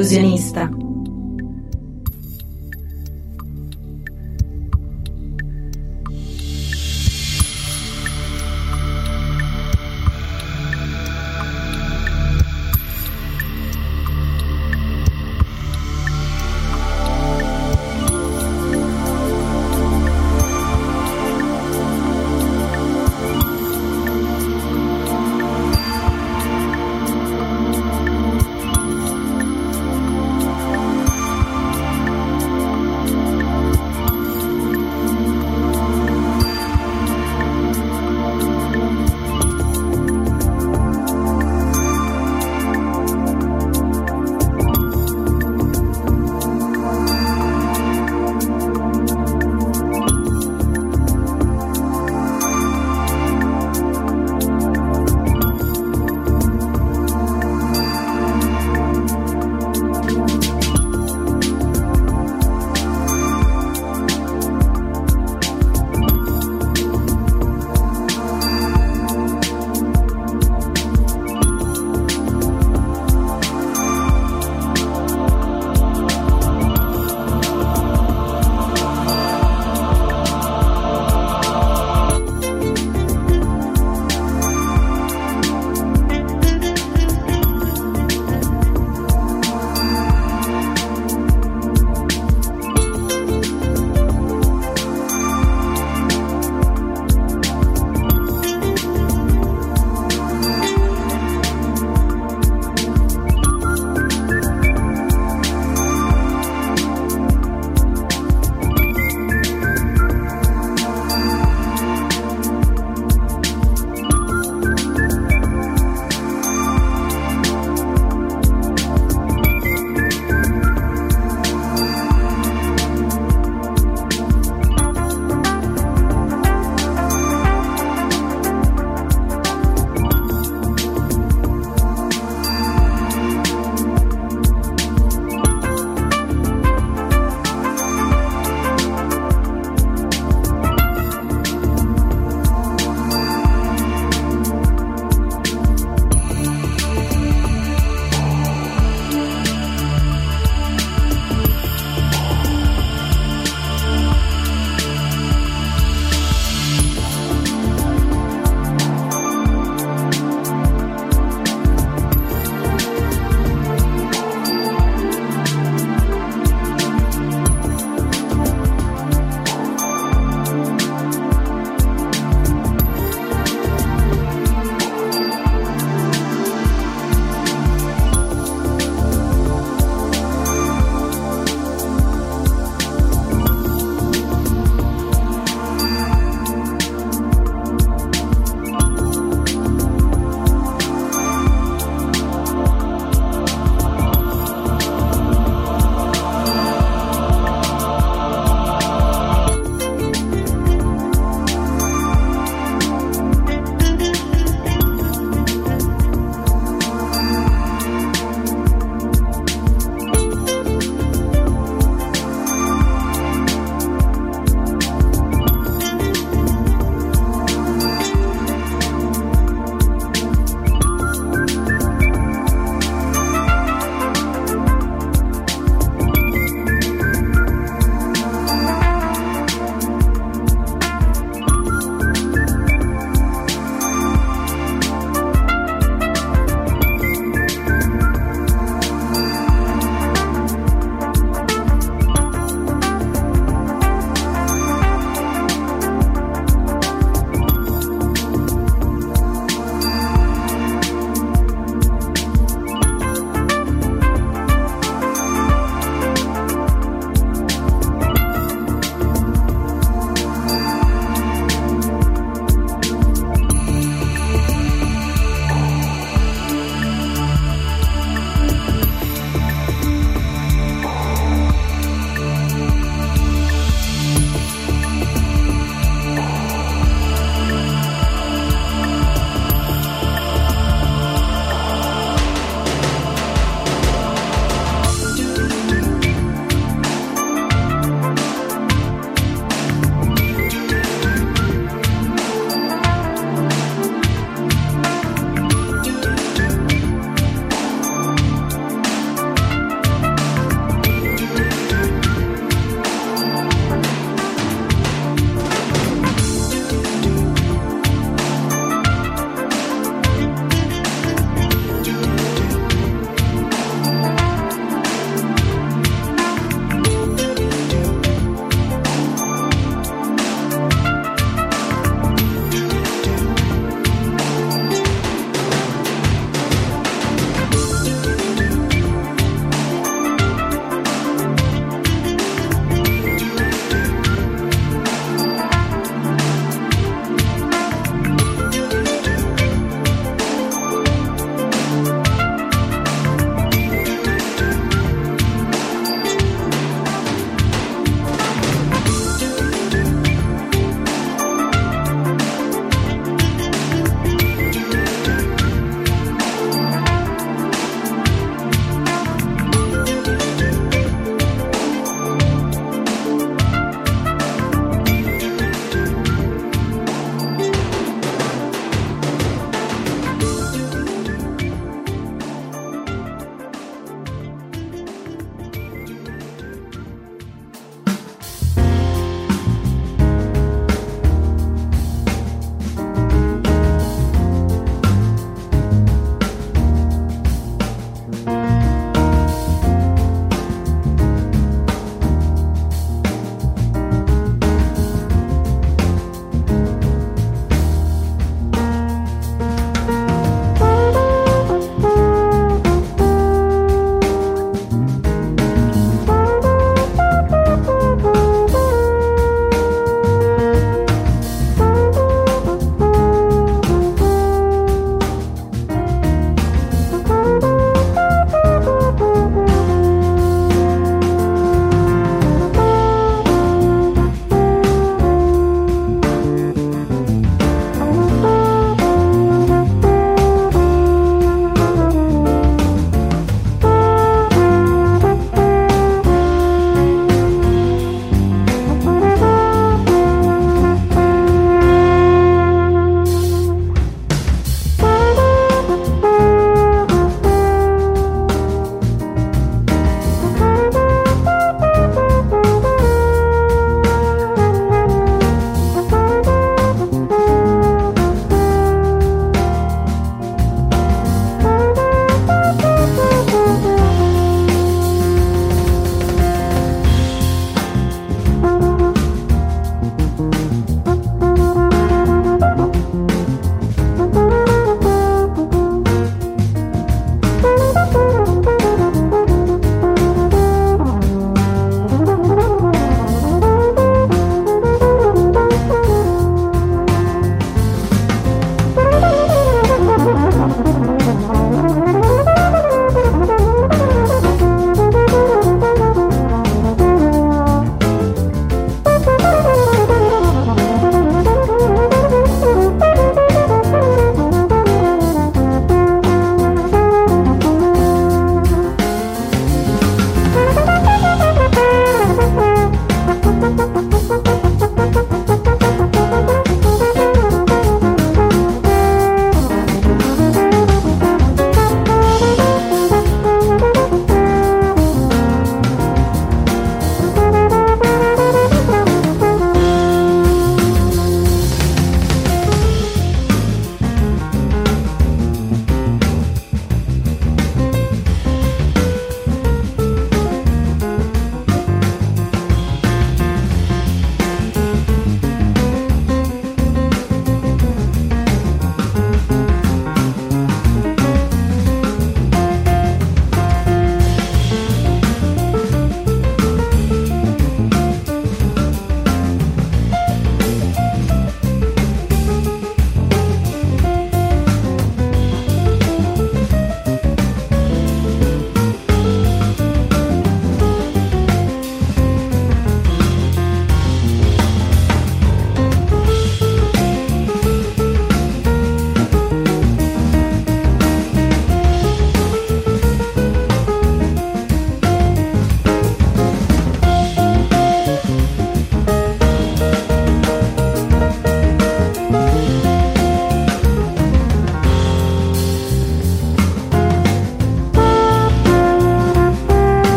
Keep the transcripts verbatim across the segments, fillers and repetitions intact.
illusionista.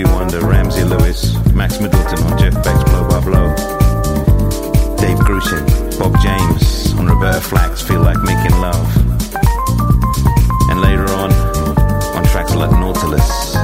Stevie Wonder, Ramsey Lewis, Max Middleton on Jeff Beck's Blow by Blow, Dave Grusin, Bob James on Roberta Flack's Feel Like Making Love, and later on on tracks like Nautilus.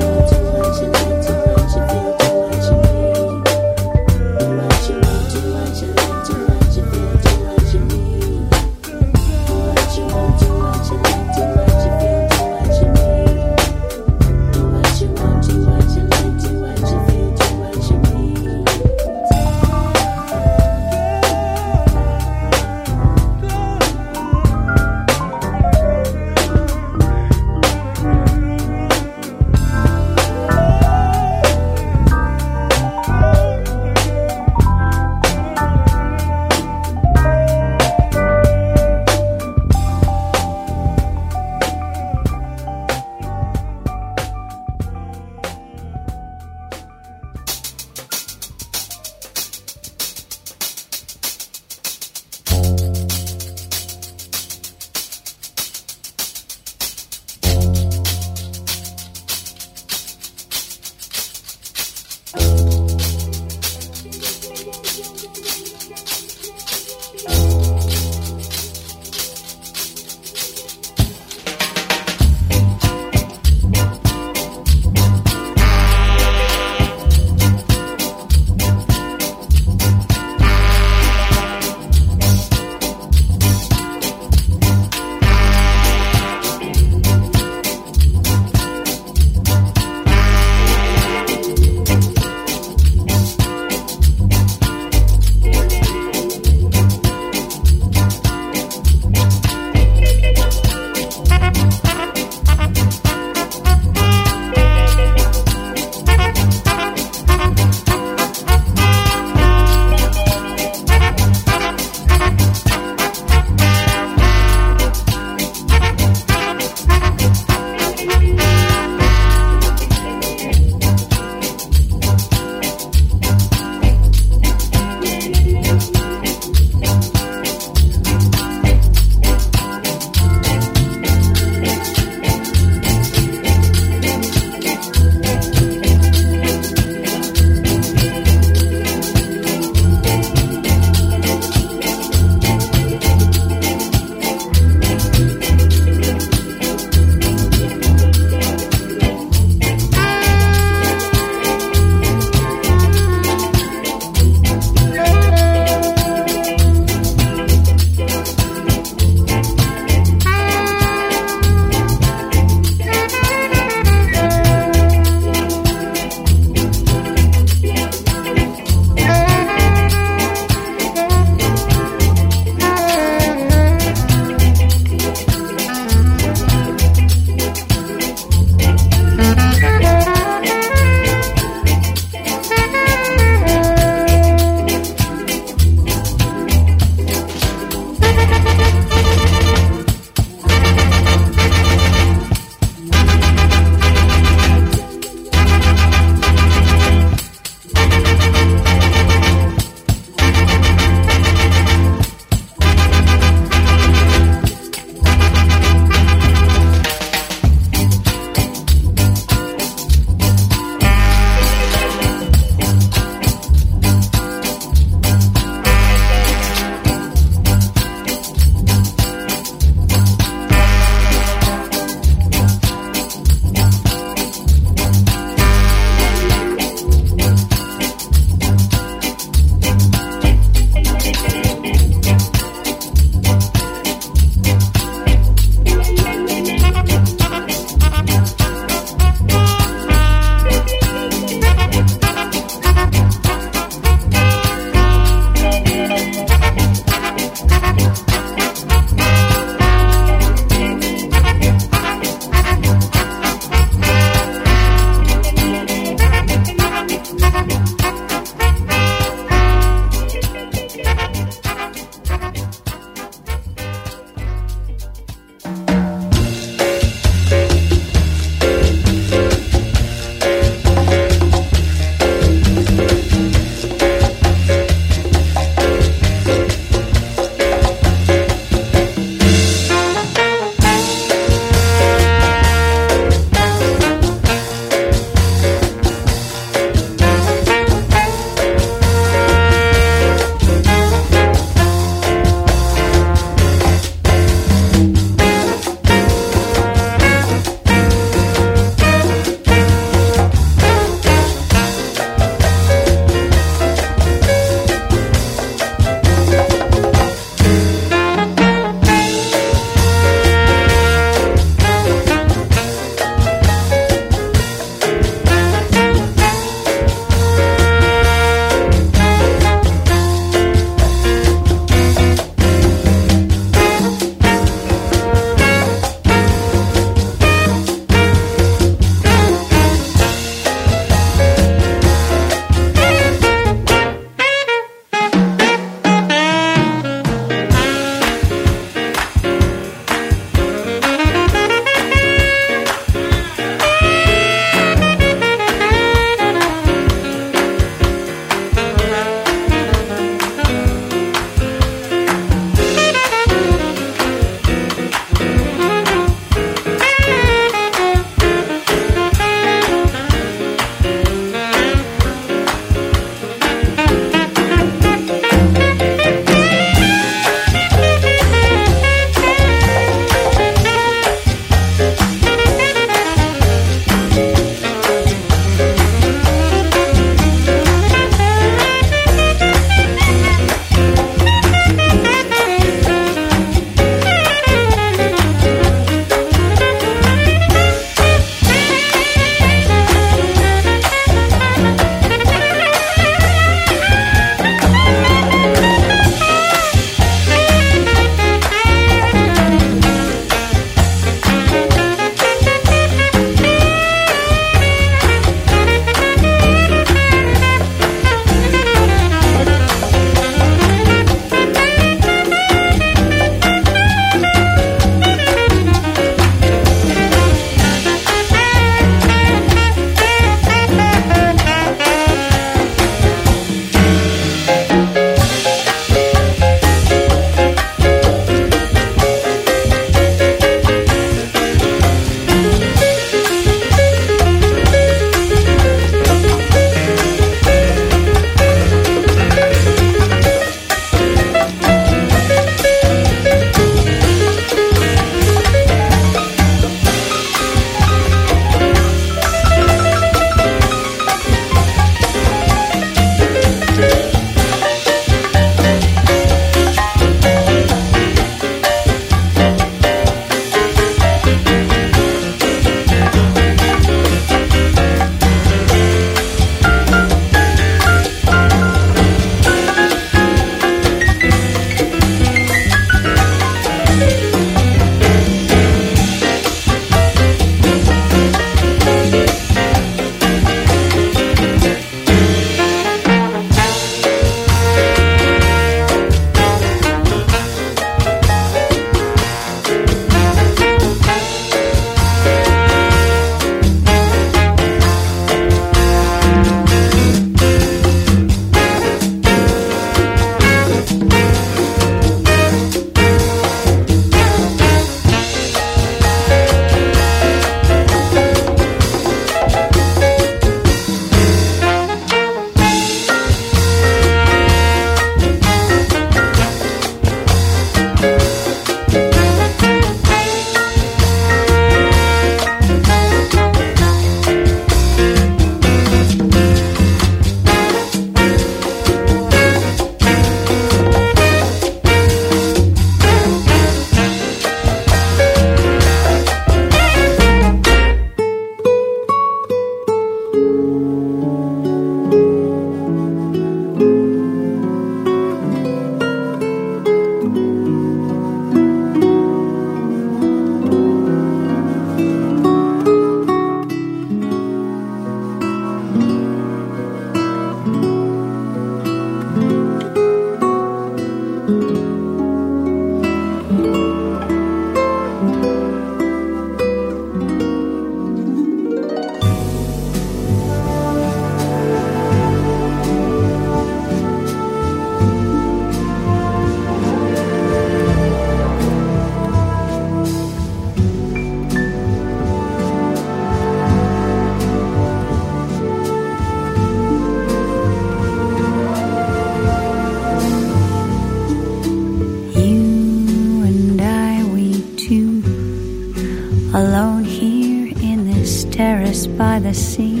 alone here in this terrace by the sea.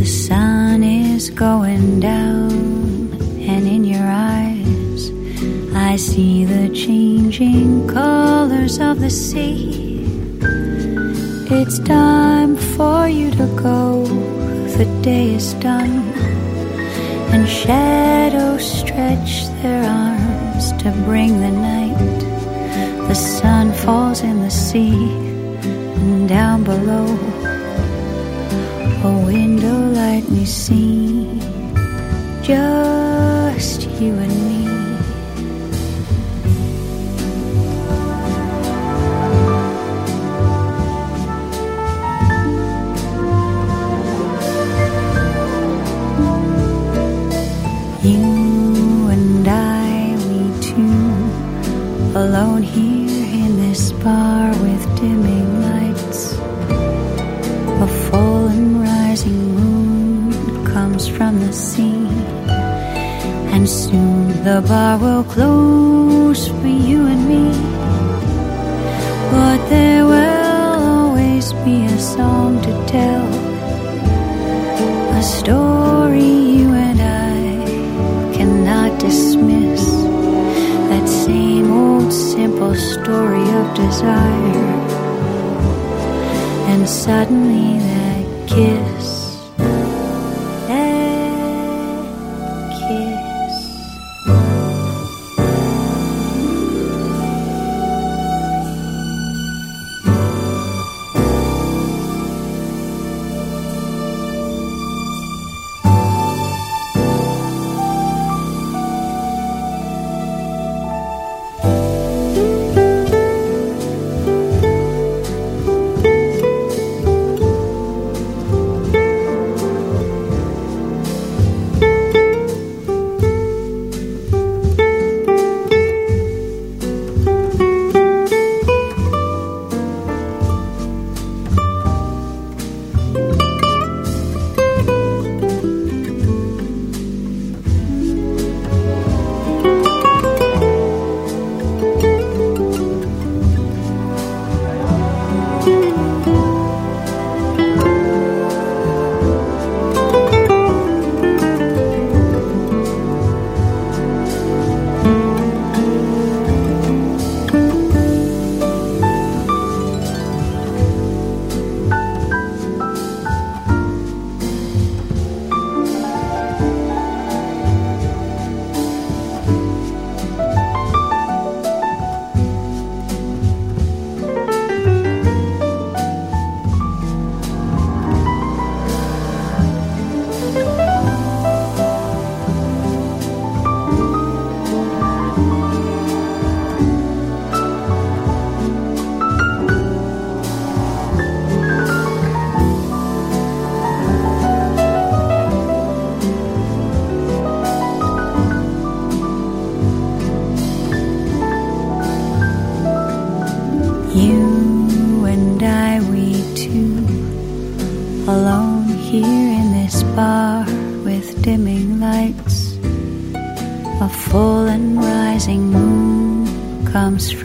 The sun is going down, and in your eyes I see the changing colors of the sea. It's time for you to go, the day is done, and shadows stretch their arms to bring the night. The sun falls in the sea, and down below a window light we see, just you and me. Alone here in this bar with dimming lights, a full and rising moon comes from the sea, and soon the bar will close for you and me. But there will always be a song to tell, a story you and I cannot dismiss. That same old simple story of desire, and suddenly that kiss.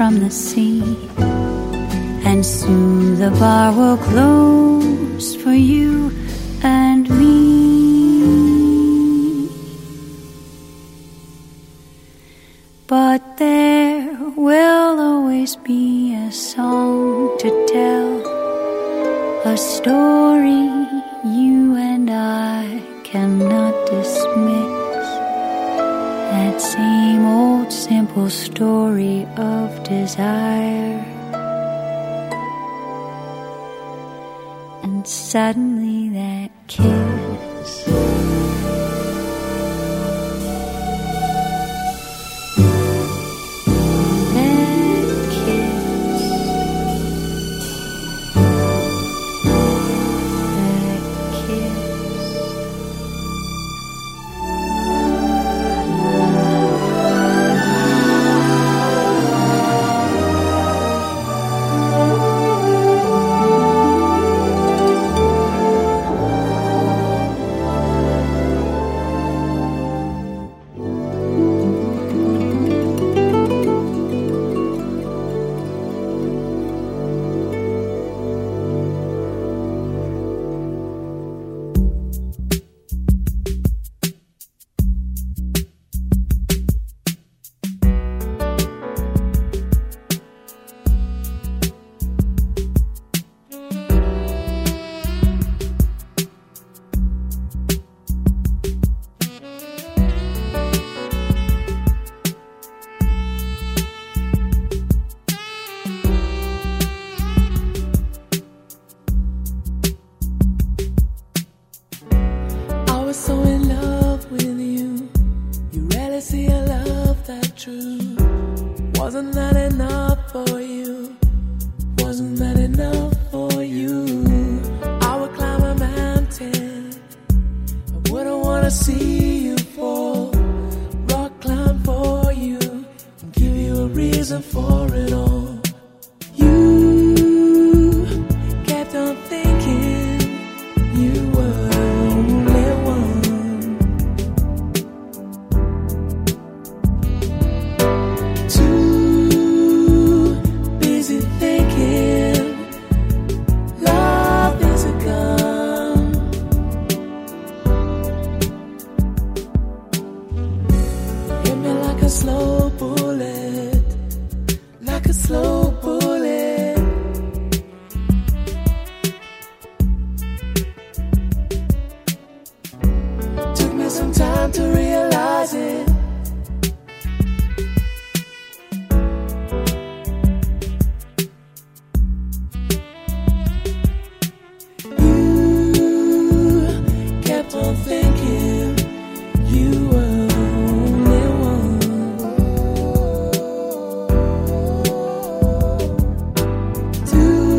From the sea, and soon the bar will close for you and me. But there will always be a song to tell, a story you and I cannot dismiss. That same old simple story of desire, and suddenly that kiss. Wasn't that enough for you? Wasn't that enough for you? I would climb a mountain. I wouldn't want to see you fall. Rock climb for you and give you a reason for it all. You kept on thinking you were the only one. Too busy thinking love is a gun. Hit me like a slow bullet, like a slow bullet. Time to realize it. You kept on thinking you were the only one. Too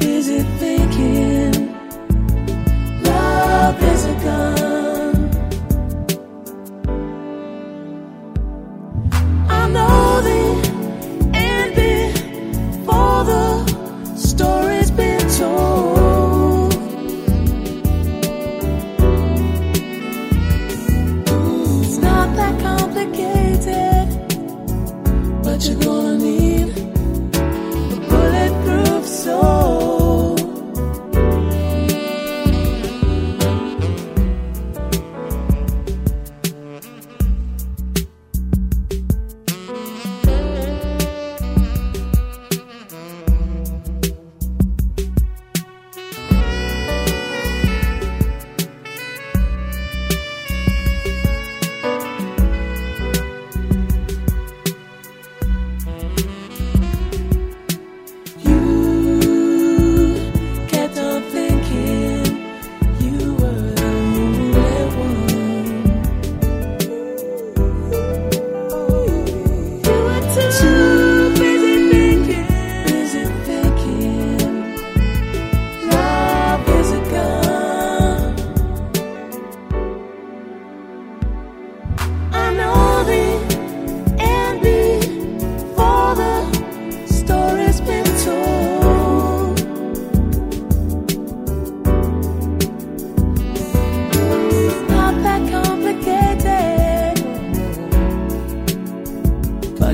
busy thinking love is a gun.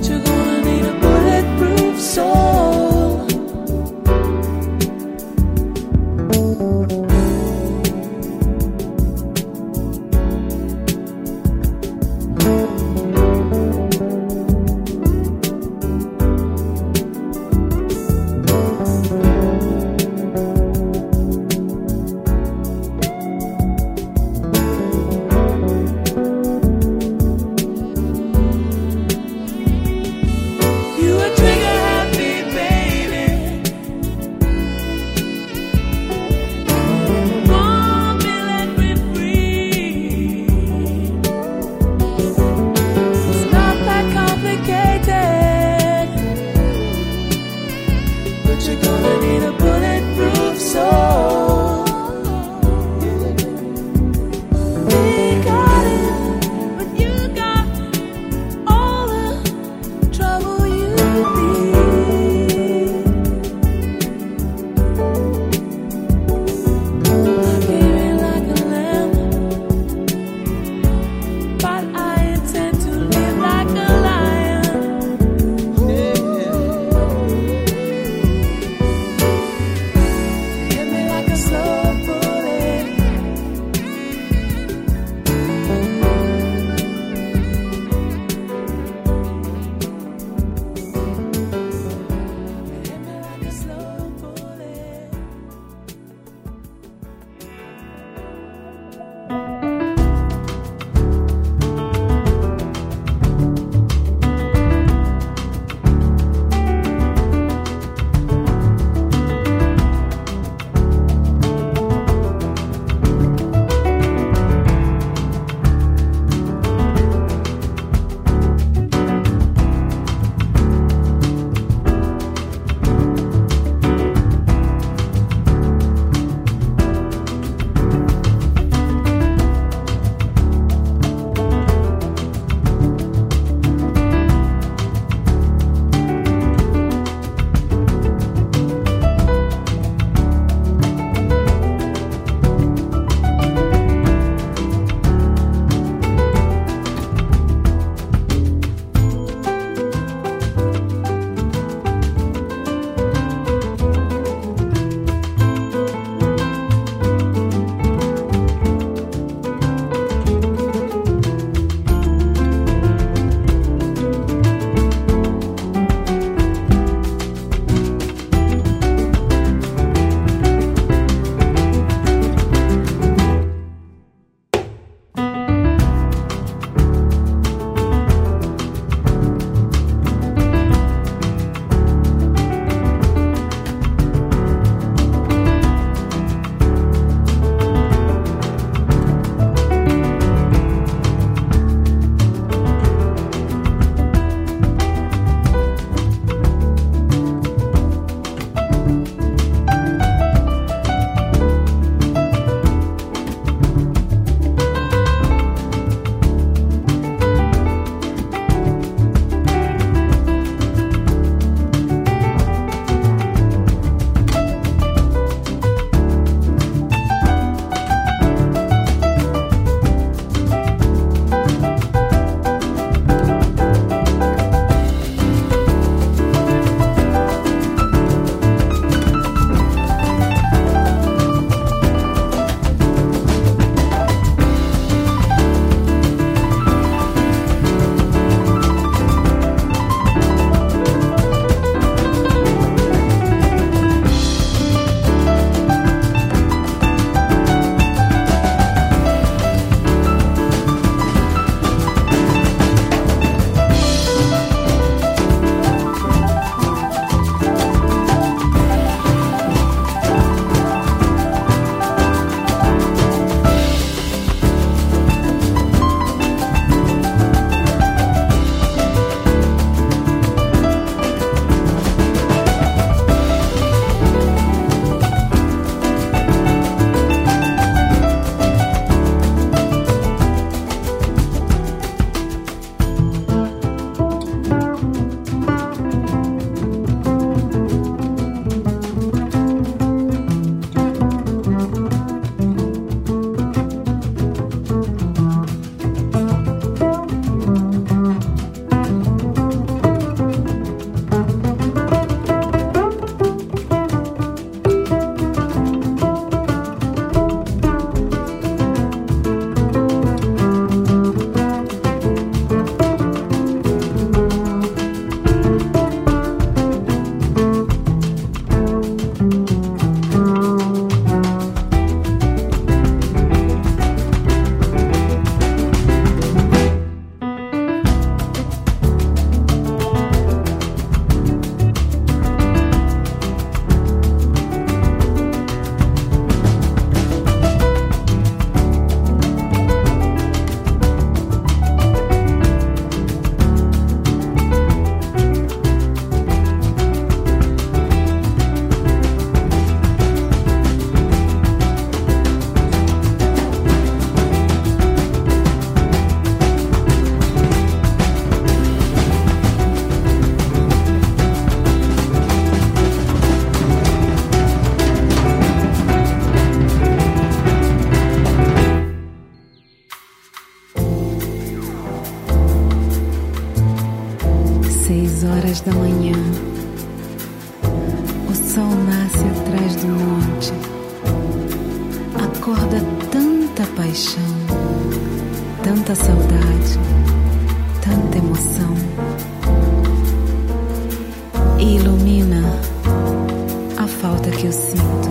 You're gonna need a bulletproof soul. seis horas da manhã. O sol nasce atrás do monte. Acorda tanta paixão, tanta saudade, tanta emoção. E ilumina a falta que eu sinto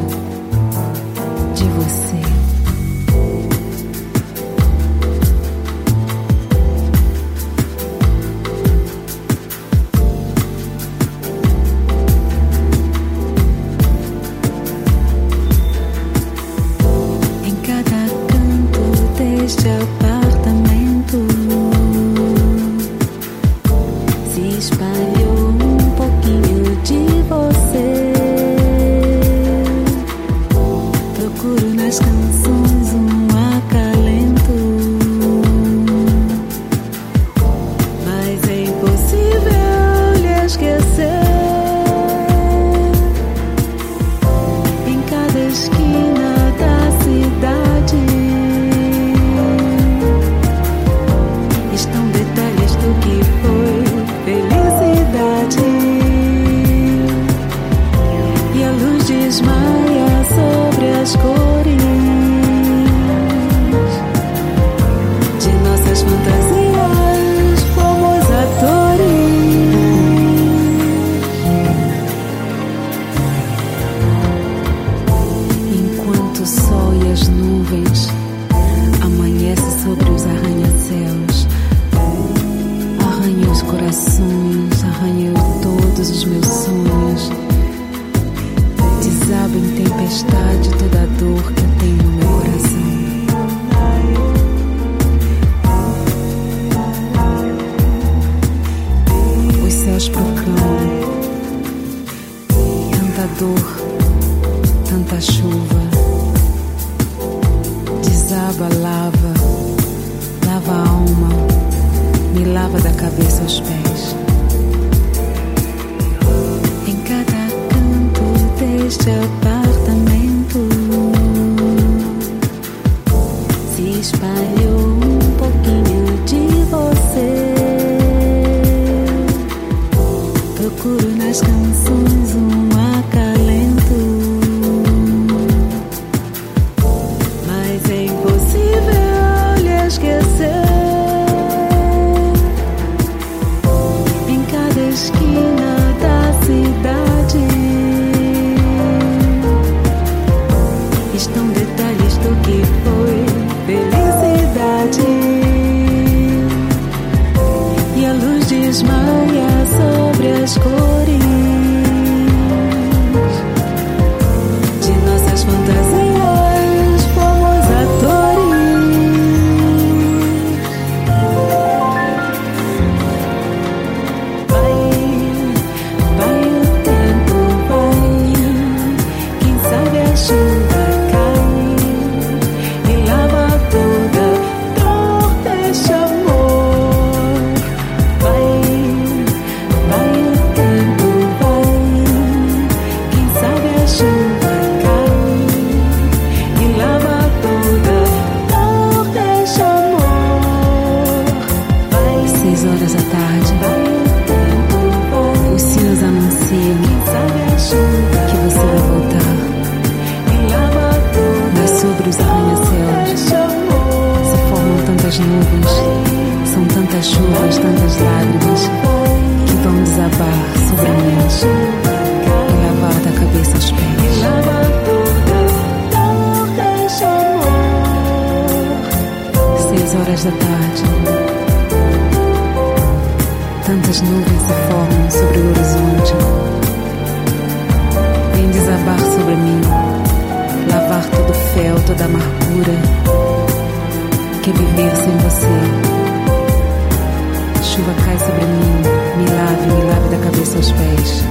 de você. Chuva cai sobre mim, me lave, me lave da cabeça aos pés.